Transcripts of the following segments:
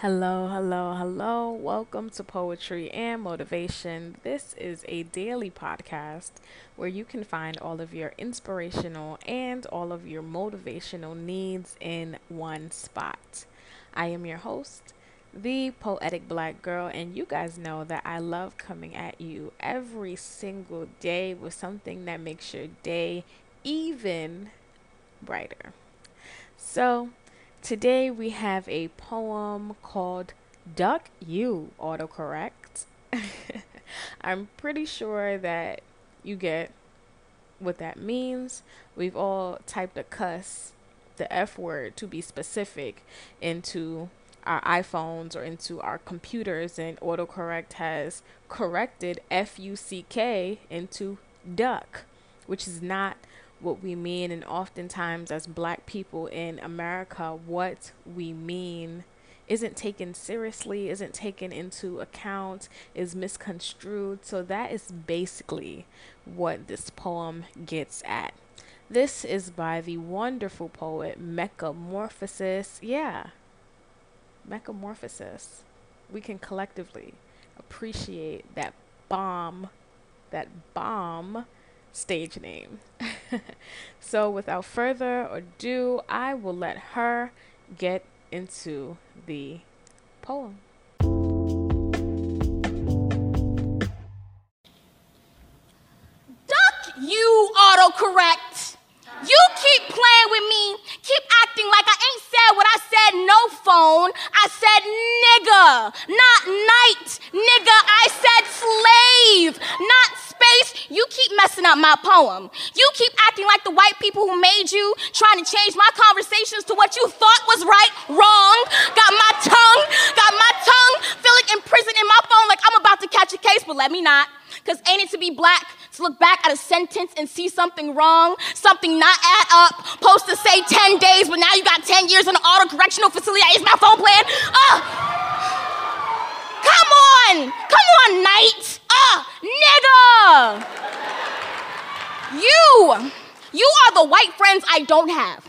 Hello. Welcome to Poetry and Motivation. This is a daily podcast where you can find all of your inspirational and all of your motivational needs in one spot. I am your host, the Poetic Black Girl, and you guys know that I love coming at you every single day with something that makes your day even brighter. So today we have a poem called Duck You, autocorrect. I'm pretty sure that you get what that means. We've all typed a cuss, the F word to be specific, into our iPhones or into our computers, and autocorrect has corrected F-U-C-K into duck, which is not what we mean, and oftentimes as Black people in America, what we mean isn't taken seriously, isn't taken into account, is misconstrued. So that is basically what this poem gets at. This is by the wonderful poet Mechamorphosis. Yeah, Mechamorphosis. We can collectively appreciate that bomb stage name. So without further ado, I will let her get into the poem. Duck you, autocorrect. You keep playing with me, keep acting like I ain't said what I said, no phone. I said nigga, not night, nigga. I said slave, not space. You keep messing up my poem. You keep acting like the white people who made you, trying to change my conversations to what you thought was right, wrong. Got my tongue, feeling imprisoned in my phone like I'm about to catch a case, but let me not. Because ain't it to be Black to look back at a sentence and see something wrong, something not add up, supposed to say 10 days, but now you got 10 years in an auto-correctional facility. Is my phone playing? Come on, night. Nigga. You are the white friends I don't have.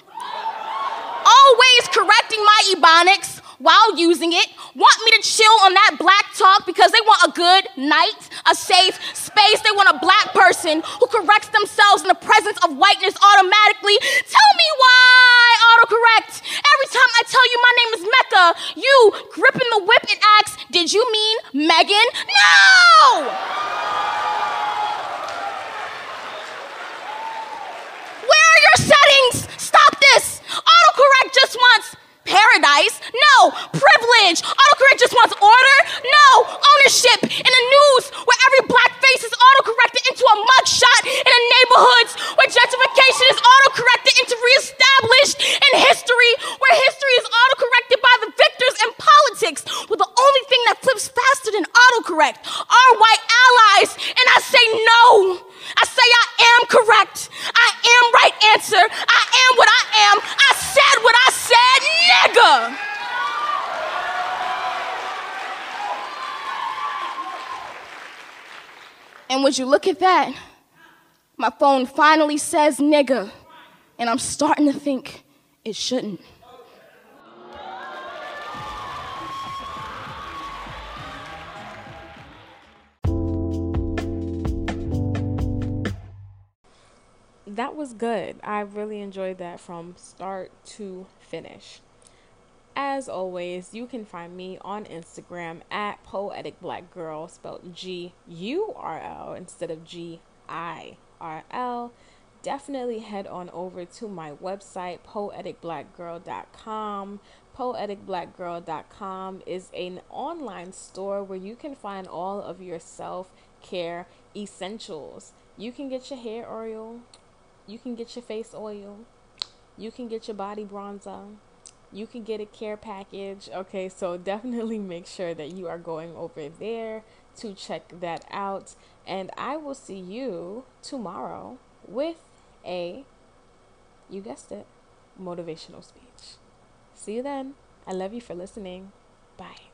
Always correcting my ebonics while using it, want me to chill on that Black talk because they want a good night, a safe space. They want a Black person who corrects themselves in the presence of whiteness automatically. Tell me why, autocorrect. Every time I tell you my name is Mecca, you gripping the whip and ask, did you mean Megan? No! Where are your settings? Stop this. Autocorrect just wants paradise? No. Privilege? Autocorrect just wants order? No. Ownership? In the news where every Black face is autocorrected into a mugshot, in the neighborhoods where gentrification is autocorrected into reestablished, in history where history is autocorrected by the victors in politics, with the only thing that flips faster than autocorrect are white allies. And I say no. I say I am correct. I am right answer. I am what I am. I said what I said. Nigga! And would you look at that? My phone finally says nigga, and I'm starting to think it shouldn't. That was good. I really enjoyed that from start to finish. As always, you can find me on Instagram at poeticblackgirl, spelled G-U-R-L instead of G-I-R-L. Definitely head on over to my website, poeticblackgirl.com. Poeticblackgirl.com is an online store where you can find all of your self-care essentials. You can get your hair oil. You can get your face oil. You can get your body bronzer. You can get a care package. Okay, so definitely make sure that you are going over there to check that out. And I will see you tomorrow with a, you guessed it, motivational speech. See you then. I love you for listening. Bye.